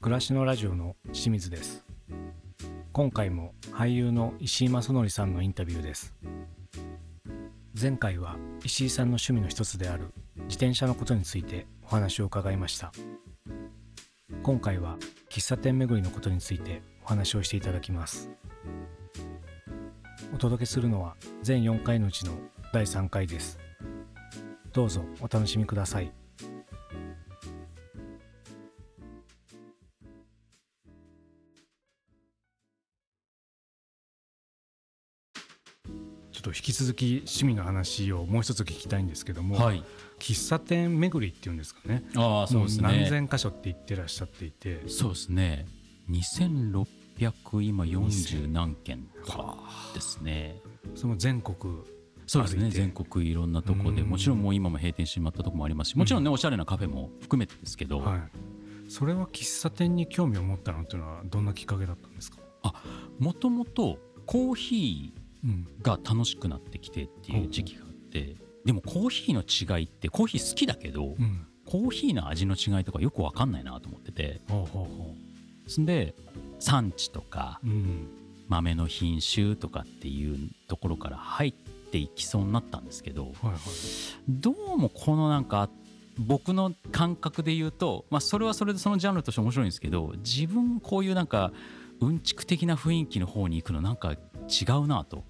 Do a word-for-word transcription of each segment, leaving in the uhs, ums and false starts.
暮らしのラジオの清水です。今回も俳優の石井正則さんのインタビューです。前回は石井さんの趣味の一つである自転車のことについてお話を伺いました。今回は喫茶店巡りのことについてお話をしていただきます。お届けするのは全よんかいのうちのだいさんかいです。どうぞお楽しみください。ちょっと引き続き趣味の話をもう一つ聞きたいんですけども、はい、喫茶店巡りっていうんですかね。ああ、そうですね。何千箇所って言ってらっしゃっていて、そうですね、にせんろっぴゃく今よんじゅう何件ですね。その全国、そうですね、全国いろんなとこで、もちろんもう今も閉店してしまったとこもありますし、もちろんね、おしゃれなカフェも含めてですけど、うん、はい、それは喫茶店に興味を持ったのっていうのはどんなきっかけだったんですか？あ、もともとコーヒーが楽しくなってきてっていう時期があって、うん、でもコーヒーの違いって、コーヒー好きだけど、うん、コーヒーの味の違いとかよく分かんないなと思ってて、ほうほうほう、そんで産地とか、うん、豆の品種とかっていうところから入っていきそうになったんですけど、はいはい、どうもこのなんか僕の感覚で言うと、まあ、それはそれでそのジャンルとして面白いんですけど、自分こういうなんかうんちく的な雰囲気の方に行くのなんか違うなと。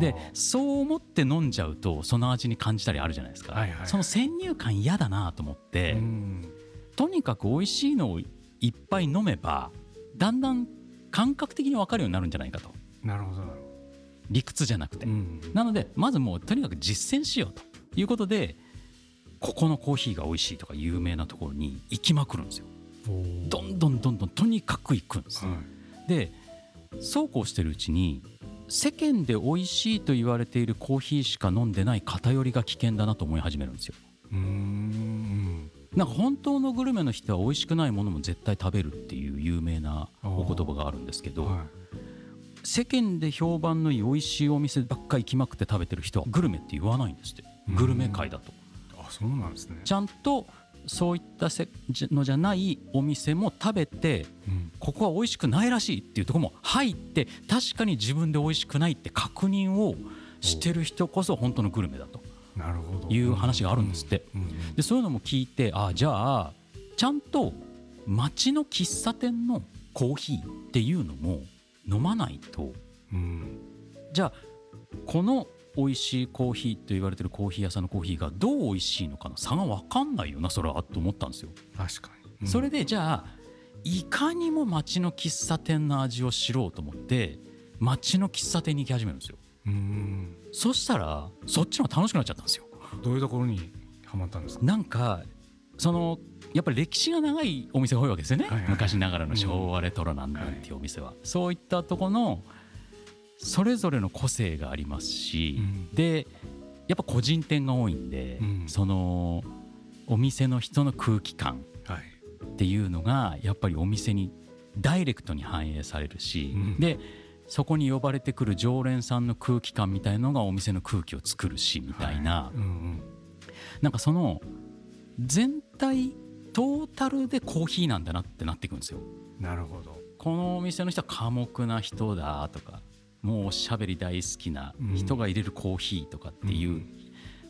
で、そう思って飲んじゃうとその味に感じたりあるじゃないですか、はいはい、その先入観嫌だなと思って、うん、とにかく美味しいのをいっぱい飲めばだんだん感覚的に分かるようになるんじゃないかと。なるほど、理屈じゃなくて、うん、なのでまずもうとにかく実践しようということで、ここのコーヒーが美味しいとか有名なところに行きまくるんですよ。どんどんどんどんとにかく行くんです、はい。で、そうこうしてるうちに世間で美味しいと言われているコーヒーしか飲んでない偏りが危険だなと思い始めるんですよ。うーん、なんか本当のグルメの人は美味しくないものも絶対食べるっていう有名なお言葉があるんですけど、はい、世間で評判のいい美味しいお店ばっかり行きまくって食べてる人はグルメって言わないんですって。グルメ界だと。あ、そうなんですね。ちゃんとそういったのじゃないお店も食べて、うん、ここは美味しくないらしいっていうところも入って、確かに自分で美味しくないって確認をしてる人こそ本当のグルメだという話があるんですって、うんうんうん、でそういうのも聞いて、あ、じゃあちゃんと街の喫茶店のコーヒーっていうのも飲まないと、うん、じゃあこの美味しいコーヒーと言われてるコーヒー屋さんのコーヒーがどう美味しいのかの差が分かんないよなそれはと思ったんですよ。確かに、うん、それでじゃあいかにも街の喫茶店の味を知ろうと思って街の喫茶店に行き始めるんですよ。うーん、そしたらそっちの方が楽しくなっちゃったんですよ。どういうところにハマったんですか？なんかそのやっぱり歴史が長いお店が多いわけですよね、はいはい、昔ながらの昭和レトロなんだっていうお店は、うん、はい、そういったところのそれぞれの個性がありますし、うん、でやっぱ個人店が多いんで、うん、そのお店の人の空気感っていうのがやっぱりお店にダイレクトに反映されるし、うん、でそこに呼ばれてくる常連さんの空気感みたいのがお店の空気を作るしみたいな、はい、うんうん、なんかその全体トータルでコーヒーなんだなってなっていくんですよ。なるほど。このお店の人は寡黙な人だとか、もうおしゃべり大好きな人が入れるコーヒーとかっていう、うん、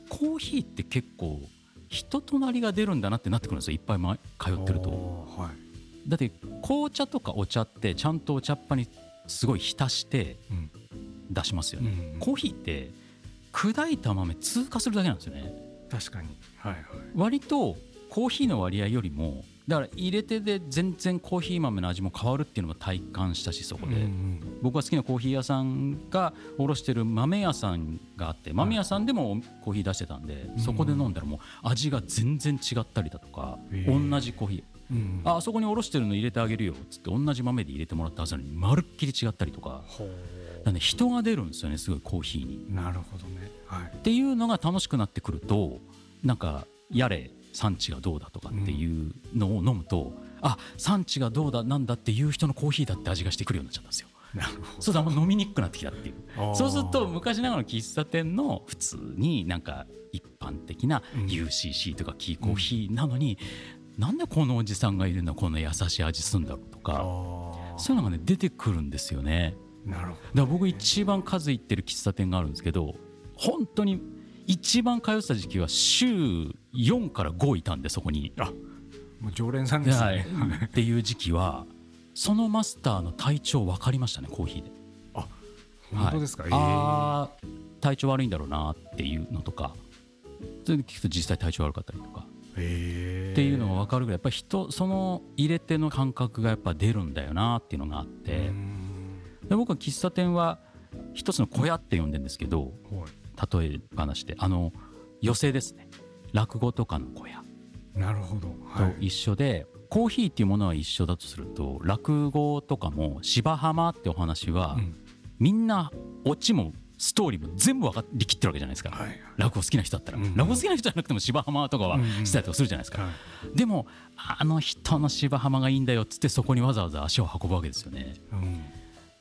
コーヒーって結構人となりが出るんだなってなってくるんですよ、いっぱい通ってると、はい、だって紅茶とかお茶ってちゃんとお茶っ葉にすごい浸して出しますよね、うんうん、コーヒーって砕いた豆通過するだけなんですよね。確かに、はいはい、割とコーヒーの割合よりもだから入れ手で全然コーヒー豆の味も変わるっていうのも体感したし、そこで僕は好きなコーヒー屋さんが卸してる豆屋さんがあって、豆屋さんでもコーヒー出してたんで、そこで飲んだらもう味が全然違ったりだとか、同じコーヒー、あそこに卸してるの入れてあげるよっつって同じ豆で入れてもらったはずなのにまるっきり違ったりとか、なんで人が出るんですよね、すごいコーヒーに。なるほどね、はい、っていうのが楽しくなってくると、なんかやれ産地がどうだとかっていうのを飲むと、うん、あ、産地がどうだなんだっていう人のコーヒーだって味がしてくるようになっちゃったんですよ。なるほど。そうだ、もう飲みにくくなってきたっていう。そうすると昔ながらの喫茶店の普通になんか一般的な ユーシーシー とかキーコーヒーなのに、なんでこのおじさんがいるんだ、こんな優しい味するんだろうとか、そういうのがね出てくるんですよね。なるほど、ね、だから僕一番数行ってる喫茶店があるんですけど、本当に一番通った時期は週よんからごいたんで、そこにあもう常連さんですね、はい、っていう時期はそのマスターの体調分かりましたね、コーヒーで。あ、本当ですか、はい、えー、あ体調悪いんだろうなっていうのとか、それで聞くと実際体調悪かったりとか、えー、っていうのが分かるぐらい、やっぱ人その入れ手の感覚がやっぱ出るんだよなっていうのがあって、で僕は喫茶店は一つの小屋って呼んでるんですけど、例え話であの寄席ですね、落語とかの小屋。なるほど、はい、と一緒でコーヒーっていうものは一緒だとすると、落語とかも芝浜ってお話は、うん、みんなオチもストーリーも全部分かりきってるわけじゃないですか、はい、落語好きな人だったら、うん、落語好きな人じゃなくても芝浜とかはしてたりとかするじゃないですか、うんうんはい、でもあの人の芝浜がいいんだよっつってそこにわざわざ足を運ぶわけですよね、うん、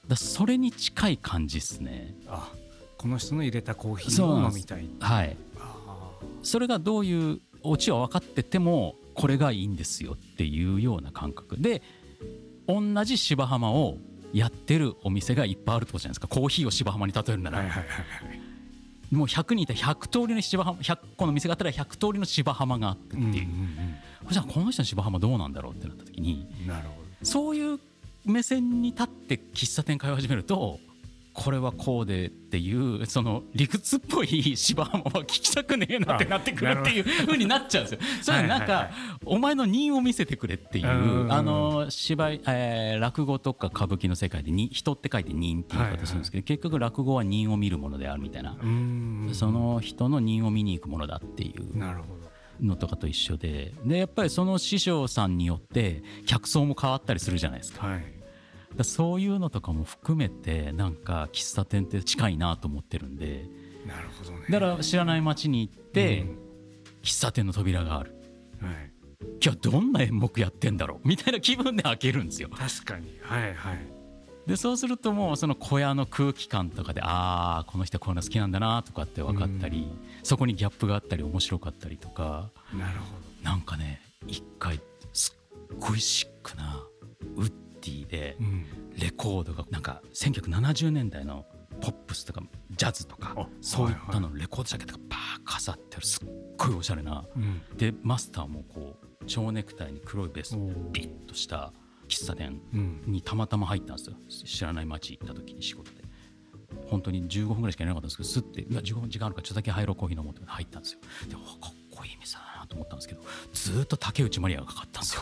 だそれに近い感じですね。あ、この人の入れたコーヒーを飲みたい、はい、あそれがどういうオチは分かっててもこれがいいんですよっていうような感覚で、同じ芝浜をやってるお店がいっぱいあるってことじゃないですか。コーヒーを芝浜に例えるなら、はいはいはいはい、もうひゃくにんいたらひゃく通りの芝浜、ひゃっこの店があったらひゃく通りの芝浜があってっていう、うんうんうん、そしたらこの人の芝浜どうなんだろうってなった時に、なるほど、そういう目線に立って喫茶店通い始めると、これはこうでっていうその理屈っぽい芝浜は聞きたくねえなってなってくるっていう風になっちゃうんですよ。それはなんかお前の人を見せてくれっていう、あの芝居、え落語とか歌舞伎の世界で人って書いて人っていう形なんですけど、結局落語は人を見るものであるみたいな、その人の人を見に行くものだっていうのとかと一緒で、でやっぱりその師匠さんによって客層も変わったりするじゃないですか。だそういうのとかも含めてなんか喫茶店って近いなと思ってるんで。なるほどね。だから知らない街に行って、うん、喫茶店の扉がある、はい、今日どんな演目やってんだろうみたいな気分で開けるんですよ。確かに、はいはい、でそうするともうその小屋の空気感とかで、ああこの人こういうの好きなんだなとかって分かったり、うん、そこにギャップがあったり面白かったりとか。なるほど。なんかね、一回すっごいシックなうっでレコードがなんかせんきゅうひゃくななじゅうねんだいのポップスとかジャズとかそういったのレコードジャケットがバー飾ってる、すっごいおしゃれな、うん、でマスターもこう蝶ネクタイに黒いベースピッとした喫茶店にたまたま入ったんですよ。知らない街行った時に仕事で本当にじゅうごふんぐらいしかいなかったんですけど、すっていやじゅうごふん時間あるからちょっとだけ入ろうコーヒー飲もうって入ったんですよ。でかっこいい店だなと思ったんですけど、ずっと竹内まりやがかかったんですよ。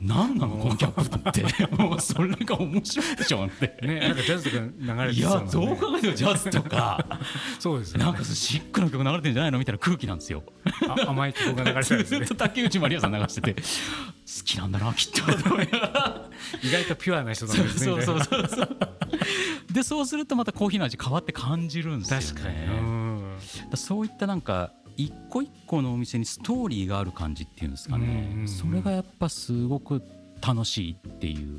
何なのこのギャップってもうそれなんか面白いでしょって、ね、なんかジャズとか流れてたもんね。いやどう考えてもジャズとかそうですよね、なんかシックな曲流れてんじゃないのみたいな空気なんですよ。あ甘い曲が流れてたんですね。ずっと竹内まりやさん流してて好きなんだなきっと意外とピュアな人なんですね。そうそうそうそうでそうするとまたコーヒーの味変わって感じるんですよね。確かに、うん、だそういったなんか一個一個のお店にストーリーがある感じっていうんですかね、うんうんうん、それがやっぱすごく楽しいっていう。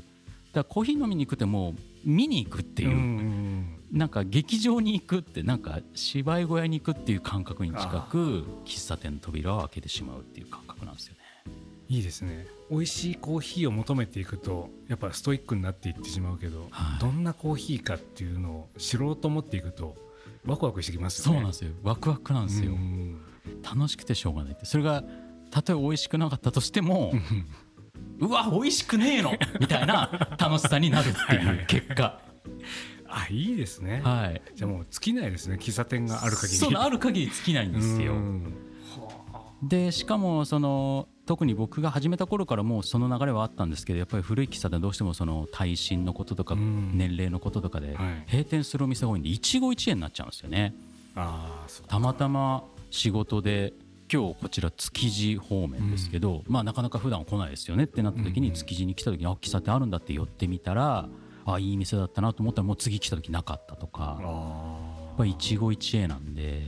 だからコーヒー飲みに行くってもう見に行くっていう、うんうん、なんか劇場に行くって、なんか芝居小屋に行くっていう感覚に近く喫茶店の扉を開けてしまうっていう感覚なんですよね。いいですね。美味しいコーヒーを求めていくとやっぱストイックになっていってしまうけど、はい、どんなコーヒーかっていうのを知ろうと思っていくとワクワクしてきますよね。そうなんですよ、ワクワクなんですよ、うん楽しくてしょうがないって。それがたとえ美味しくなかったとしてもうわ美味しくねえのみたいな楽しさになるっていう結果はいはい、はい、あいいですね、はい、じゃあもう尽きないですね、喫茶店がある限り。そうある限り尽きないんですよ。うんでしかもその特に僕が始めた頃からもうその流れはあったんですけど、やっぱり古い喫茶店どうしてもその耐震のこととか年齢のこととかで閉店するお店が多いんで一期一会になっちゃうんですよね。あそうたまたま仕事で今日こちら築地方面ですけど、うんまあ、なかなか普段来ないですよねってなった時に、築地に来た時にあ喫茶店あるんだって寄ってみたら、あいい店だったなと思ったらもう次来た時なかったとか、あやっぱり一期一会なんで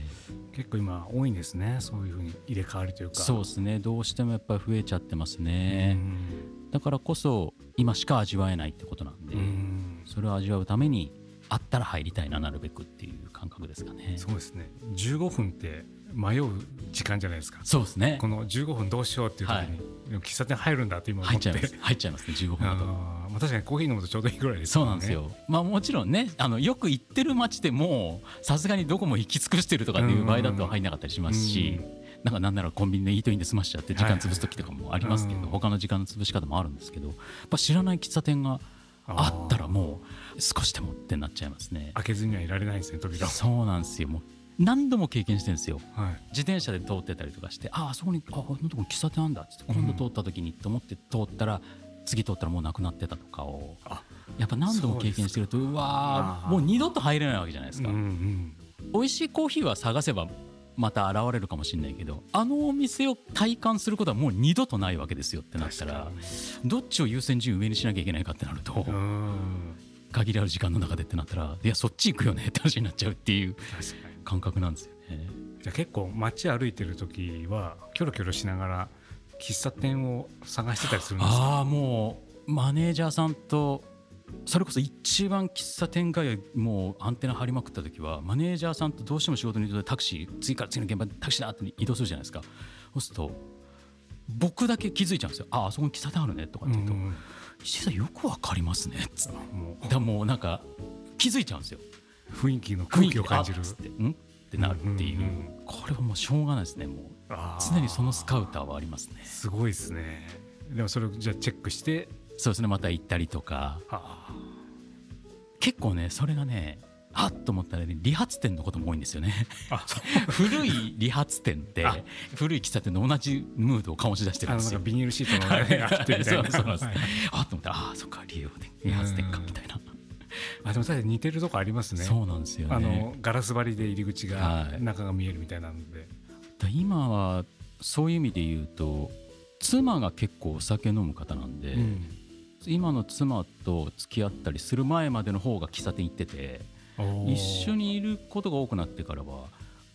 結構今多いんですね、そういう風に入れ替わりというか。そうですね、どうしてもやっぱり増えちゃってますね、うん、だからこそ今しか味わえないってことなんで、うんそれを味わうためにあったら入りたいななるべくっていう感覚ですかね。そうですね、じゅうごふんって迷う時間じゃないですか。そうですね。このじゅうごふんどうしようっていう時に、はい、喫茶店入るんだって今思って、入っちゃいます、入っちゃいますねじゅうごふんだと。あ、確かにコーヒー飲むとちょうどいいぐらいですよね。そうなんですよ、まあ、もちろんね、あのよく行ってる街でもさすがにどこも行き尽くしてるとかっていう場合だと入んなかったりしますし、なんかなんならコンビニでイートインで済ましちゃって時間潰す時とかもありますけど、はいはい、他の時間の潰し方もあるんですけど、やっぱ知らない喫茶店があったらもう少しでもってなっちゃいますね。開けずにはいられないですね扉。そうなんですよ、もう何度も経験してるんですよ、はい、自転車で通ってたりとかして、ああそこにあのとこ喫茶店あんだって今度通った時にと思って通ったら、うん、次通ったらもうなくなってたとかをやっぱ何度も経験してると、うわもう二度と入れないわけじゃないですか、うんうん、美味しいコーヒーは探せばまた現れるかもしれないけど、あのお店を体感することはもう二度とないわけですよってなったら、どっちを優先順位上にしなきゃいけないかってなると、うん、限りある時間の中でってなったら、いやそっち行くよねって話になっちゃうっていう感覚なんですよね。じゃあ結構街歩いてる時はキョロキョロしながら喫茶店を探してたりするんですか。あ、もうマネージャーさんと、それこそ一番喫茶店街もうアンテナ張りまくった時はマネージャーさんとどうしても仕事に行ってタクシー、次から次の現場でタクシーだって移動するじゃないですか。そうすると僕だけ気づいちゃうんですよ。 あ, あそこに喫茶店あるねとかって言うと、石井さんよくわかりますねっつって、だからもうなんか気づいちゃうんですよ。雰囲気の空気を感じるっつって、んってなるっていう、うんうんうん、これはもうしょうがないですね。もう常にそのスカウターはありますね。すごいですね。でもそれをじゃあチェックして、そうですね、また行ったりとか、あ結構ねそれがね、あっと思ったら、ね、理髪店のことも多いんですよね。あ古い理髪店って古い喫茶店の同じムードを醸し出してるんですよ。あのなんかビニールシートの中にあってみたいな。そうそうそう、はい、あっと思ったら、あそっか理髪店かみたいな。あでも確かに似てるとこありますね。そうなんですよね。あのガラス張りで入り口が中が見えるみたいなので、はい、だ今はそういう意味で言うと妻が結構お酒飲む方なんで、うん、今の妻と付き合ったりする前までの方が喫茶店行ってて、一緒にいることが多くなってからは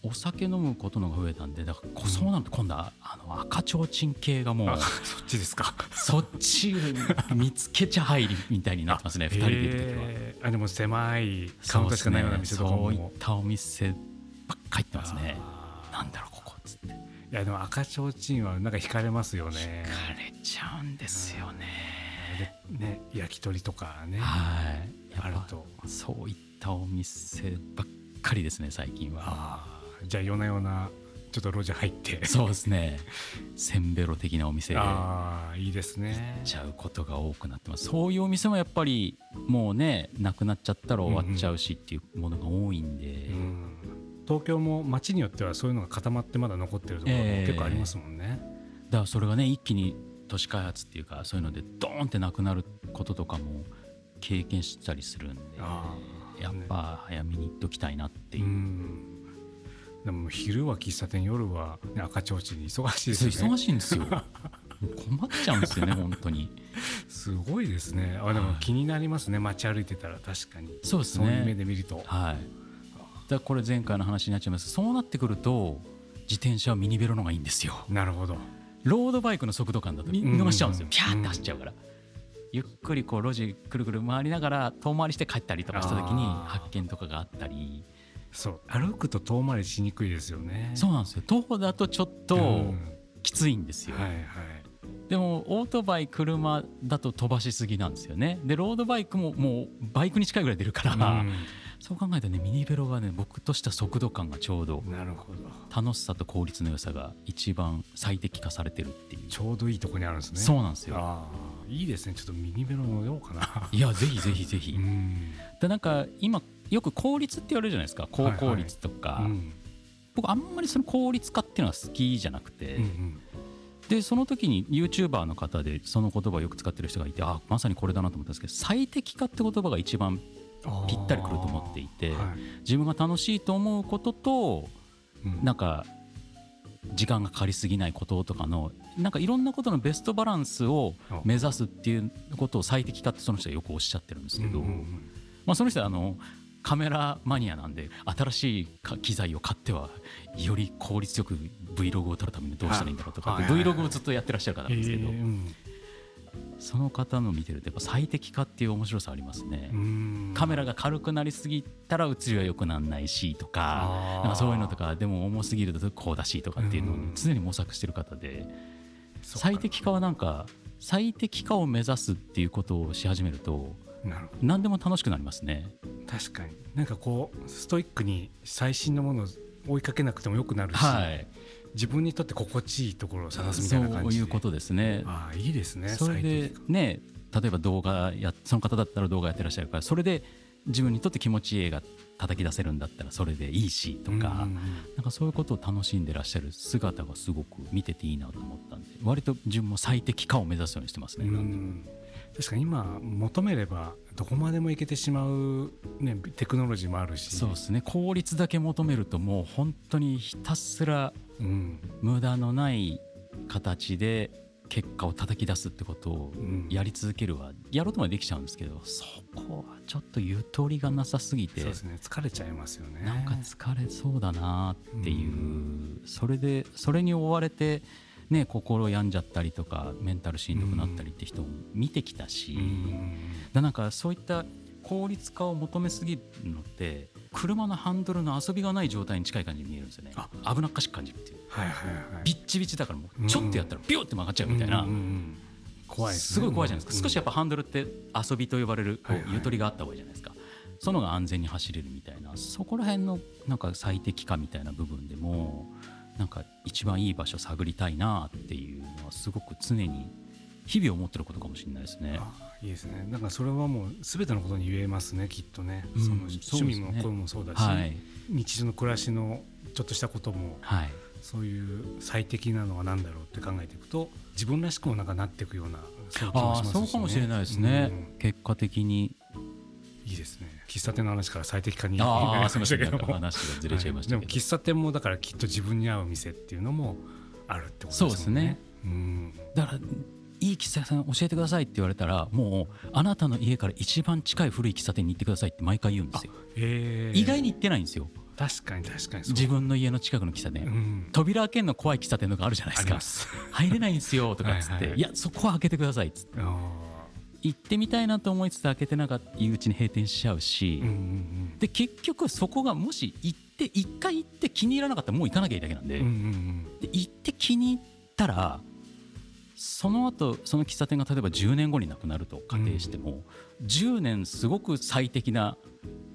お酒飲むことのが増えたんで、だからこそうなると今度はあの赤ちょうちん系がもう、あそっちですか。そっち見つけちゃ入りみたいになってますね。ふたりでいる時は、えー、あでも狭いカウンターしかないような店とかも、そう、ね、そういったお店ばっかり行ってますね。なんだろうここっつって。いやでも赤ちょうちんはなんか惹かれますよね。惹かれちゃうんですよね。ね、焼き鳥とかね、はい、やっぱあるとそういったお店ばっかりですね最近は。あじゃあ夜な夜なちょっと路地入って、そうですねせんべろ的なお店であいいですね行っちゃうことが多くなってます。そういうお店もやっぱりもうねなくなっちゃったら終わっちゃうしっていうものが多いんで、うんうん、東京も街によってはそういうのが固まってまだ残ってるところも結構ありますもんね、えー、だからそれがね一気に都市開発っていうかそういうのでドーンってなくなることとかも経験したりするんで、やっぱ早めに行っときたいなっていう、ね、うんでも昼は喫茶店、夜は、ね、赤ちょうちんに忙しいですね。忙しいんですよ困っちゃうんですよね本当にすごいですね。あでも気になりますね、街歩いてたら確かにそうですね、そういう目で見ると、はい、だこれ前回の話になっちゃいます。そうなってくると自転車はミニベロのがいいんですよ。なるほど。ロードバイクの速度感だと見逃しちゃうんですよ、うんうん、ピャーって走っちゃうから、うん、ゆっくりこう路地くるくる回りながら遠回りして帰ったりとかした時に発見とかがあったり。そう歩くと遠回りしにくいですよね。そうなんですよ、徒歩だとちょっときついんですよ、うんはいはい、でもオートバイ車だと飛ばしすぎなんですよね。でロードバイクももうバイクに近いぐらい出るから、うん、そう考えたらねミニベロがね僕とした速度感がちょうど、なるほど、楽しさと効率の良さが一番最適化されてるっていう、ちょうどいいとこにあるんですね。そうなんですよ。あいいですね、ちょっとミニベロ乗ろうかな。いやぜひぜひぜひ、うん、でなんか今よく効率って言われるじゃないですか、高効率とか、はいはいうん、僕あんまりその効率化っていうのは好きじゃなくて、うんうんでその時に YouTuber の方でその言葉をよく使ってる人がいて、あまさにこれだなと思ったんですけど、最適化って言葉が一番ぴったりくると思っていて、はい、自分が楽しいと思うことと、うん、なんか時間がかかりすぎないこととかのなんかいろんなことのベストバランスを目指すっていうことを最適化ってその人はよくおっしゃってるんですけど、うんうんうんまあ、その人はあのカメラマニアなんで新しい機材を買ってはより効率よく Vlog を撮るためにどうしたらいいんだろうとか Vlog をずっとやってらっしゃる方なんですけど、その方の見てるとやっぱ最適化っていう面白さありますね。うーん、カメラが軽くなりすぎたら写りは良くならないしとか、なんかそういうのとか、でも重すぎるとこうだしとかっていうのを常に模索してる方で、最適化はなんか最適化を目指すっていうことをし始めると、なるほど、何でも楽しくなりますね。確かに、なんかこうストイックに最新のものを追いかけなくてもよくなるし、はい、自分にとって心地いいところを探すみたいな感じで、そういうことですね。ああ、いいですね。それでね、例えば動画や、その方だったら動画やってらっしゃるから、それで自分にとって気持ちいい映画叩き出せるんだったらそれでいいしとか、うん、なんかそういうことを楽しんでらっしゃる姿がすごく見てていいなと思ったんで、割と自分も最適化を目指すようにしてますね。うん、確かに今求めればどこまでもいけてしまう、ね、テクノロジーもあるし、そうですね、効率だけ求めるともう本当にひたすら無駄のない形で結果を叩き出すってことをやり続けるは、うん、やろうともできちゃうんですけど、そこはちょっとゆとりがなさすぎて、そうですね、疲れちゃいますよね。なんか疲れそうだなっていう、うん、それでそれに追われて、ね、心病んじゃったりとかメンタルしんどくなったりって人も見てきたし、うん、だなんかそういった効率化を求めすぎるのって車のハンドルの遊びがない状態に近い感じに見えるんですよね。あ、危なっかしく感じるっていう、はいはいはい、ビッチビチだからもうちょっとやったらビューって曲がっちゃうみたいな、うんうんうん、怖いですね、すごい怖いじゃないですか。少しやっぱハンドルって遊びと呼ばれるこうゆとりがあった方がいいじゃないですか、はいはい、そのが安全に走れるみたいな、そこら辺のなんか最適化みたいな部分でもなんか一番いい場所探りたいなっていうのはすごく常に日々思ってることかもしれないですね。ああ、いいですね。なんかそれはもう全てのことに言えますね、きっとね、うん、その趣味も恋もそうだし、はい、日常の暮らしのちょっとしたことも、はい、そういう最適なのは何だろうって考えていくと自分らしくもなんかなっていくような、そういう気もしますし、ね、あ、そうかもしれないですね、うん、結果的にいいですね。喫茶店の話から最適化になりましたけども、話がずれちゃいましたけど、はい、でも喫茶店もだからきっと自分に合う店っていうのもあるってことですよね。そうですね、うん、だからいい喫茶店教えてくださいって言われたら、もうあなたの家から一番近い古い喫茶店に行ってくださいって毎回言うんですよ。えー、意外に行ってないんですよ。確かに確かにそう、自分の家の近くの喫茶店、うん、扉開けるの怖い喫茶店とかあるじゃないですか。あります。入れないんですよとかっつってはい、はい、いやそこは開けてくださいっつって、行ってみたいなと思いつつ開けてなかったいううちに閉店しちゃうし、うんうんうん、で結局そこがもし行って一回行って気に入らなかったらもう行かなきゃいいだけなんで、うんうんうん、で行って気に入ったらその後その喫茶店が例えばじゅうねんごになくなると仮定しても、うん、じゅうねんすごく最適な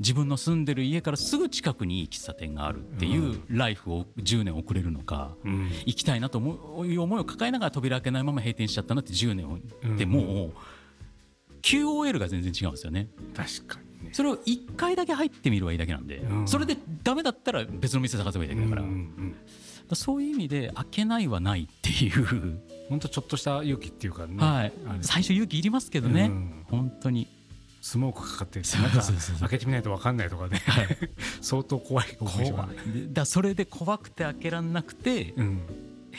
自分の住んでる家からすぐ近くにいい喫茶店があるっていうライフをじゅうねん遅れるのか、うん、行きたいなという思いを抱えながら扉開けないまま閉店しちゃったなってじゅうねんでもう キューオーエル が全然違うんですよね。確かにね。それをいっかいだけ入ってみるはいいだけなんで、うん、それでダメだったら別の店探せばいいだけだから、うんうんうん、だそういう意味で開けないはないっていう本当ちょっとした勇気っていうかね、はい、最初勇気いりますけどね、うん、本当にスモークかかってるなんか開けてみないと分かんないとかね、はい、相当怖い怖いだそれで怖くて開けらんなくて、うん、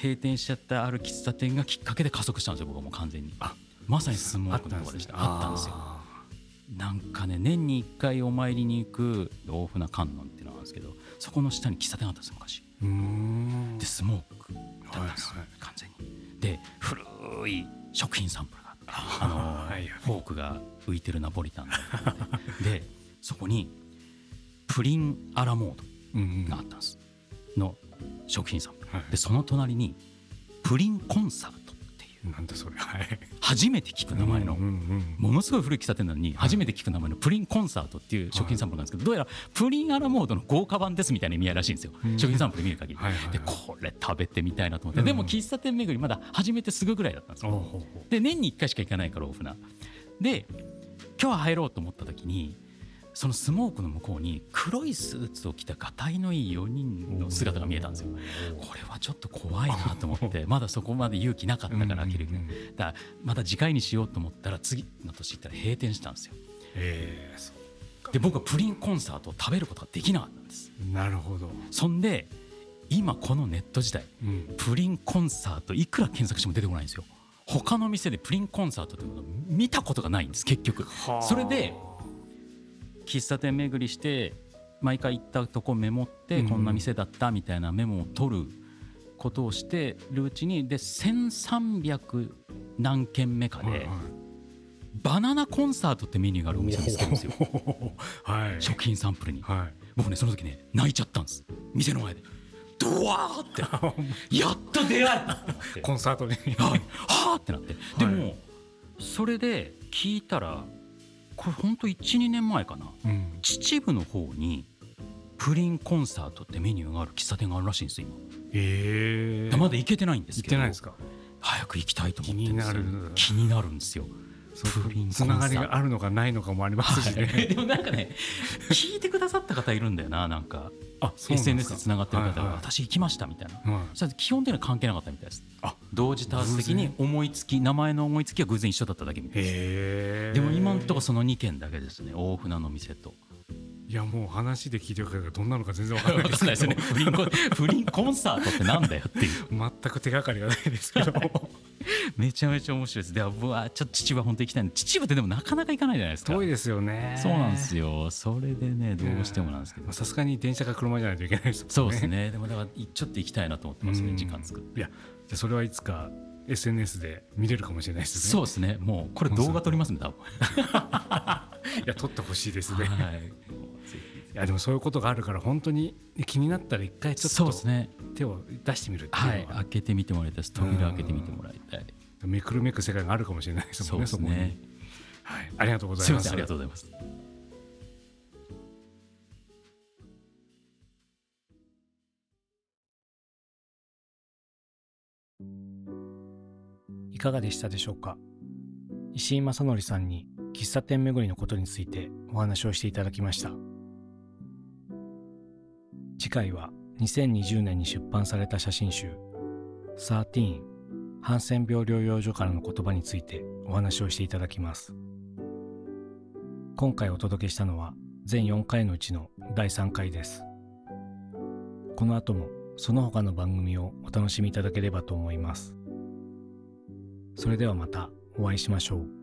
閉店しちゃったある喫茶店がきっかけで加速したんですよ。僕はもう完全にあまさにスモークのところでした。あったんですよ。なんかね、年にいっかいお参りに行く大船観音っていうのなんですけど、そこの下に喫茶店あったんですよ昔。うーんでスモークだったんです、はいはい、完全にで古い食品サンプルがあってあのーはいはい、フォークが浮いてるナポリタンだったの で, でそこにプリンアラモードがあったんです、うんうん、の食品サンプル、はい、でその隣にプリンコンサルトっていうなんだそれ、はい、初めて聞く名前の、うんうんうん、ものすごい古い喫茶店なのに初めて聞く名前のプリンコンサートっていう食品サンプルなんですけど、どうやらプリンアラモードの豪華版ですみたいな意味合いらしいんですよ、うん、食品サンプル見る限り、はいはいはい、でこれ食べてみたいなと思って、うん、でも喫茶店巡りまだ始めてすぐぐらいだったんですよ、うん、で年にいっかいしか行かないから大船で今日は入ろうと思った時にそのスモークの向こうに黒いスーツを着たがたいのいいよにんの姿が見えたんですよ。これはちょっと怖いなと思ってまだそこまで勇気なかったから開けるけど、うんうん、だからまた次回にしようと思ったら次の年行ったら閉店したんですよ。へー、で僕はプリンコンサートを食べることができなかったんです。なるほど。そんで今このネット時代、うん、プリンコンサートいくら検索しても出てこないんですよ。他の店でプリンコンサートというのを見たことがないんです結局。それで喫茶店巡りして毎回行ったとこメモってこんな店だったみたいなメモを取ることをしてるうちにでせんさんびゃく何件目かでバナナコンサートってメニューがあるお店見つけるんですよ、はい、食品サンプルに、はい、僕ねその時ね泣いちゃったんです。店の前でドワーってやっと出会えたコンサートにはーってなって、でも、はい、それで聞いたらこれほんと いちにねんまえかな、うん、秩父の方にプリンコンサートってメニューがある喫茶店があるらしいんですよ今。えー、まだ行けてないんですけど。行ってないですか。早く行きたいと思ってるんですよ。気になる気になるんですよ。プリンコンサートつながりがあるのかないのかもありますしね、はい、でもなんかね聞いてくださった方いるんだよな、なんかあそうなんですか。 エスエヌエス でつながってる方が、はいはい、私行きましたみたいな、はい、それ基本的には関係なかったみたいです。あ同時多発的に思いつき名前の思いつきは偶然一緒だっただけみたいです。へーでも今のところそのにけんだけですね、大船の店と。いやもう話で聞いてるからどんなのか全然わからないですけど分かんないですよねプリンコンサートってなんだよっていう全く手がかりがないですけどめちゃめちゃ面白いです。ではうわちょっと秩父は本当に行きたいんで、秩父ってでもなかなか行かないじゃないですか。遠いですよね。そうなんですよ。それでねどうしてもなんですけど、さすがに電車か車じゃないといけないですもんね。そうですね。でもだからちょっと行きたいなと思ってますね、時間作って。いやじゃそれはいつか エスエヌエス で見れるかもしれないですね。そうですね。もうこれ動画撮りますね多分いや撮ってほしいですね、はい。いやでもそういうことがあるから本当に気になったら一回ちょっと手を出してみるっていうのは、はい、開けてみてもらいたい。扉開けてみてもらいたい。めくるめく世界があるかもしれないですもんね。そうですね、そこに、はい、ありがとうございます。すいませんありがとうございます。いかがでしたでしょうか。石井正則さんに喫茶店巡りのことについてお話をしていただきました。次回はにせんにじゅうねんに出版された写真集じゅうさんハンセン病療養所からの言葉についてお話をしていただきます。今回お届けしたのは全よんかいのうちのだいさんかいです。この後もその他の番組をお楽しみいただければと思います。それではまたお会いしましょう。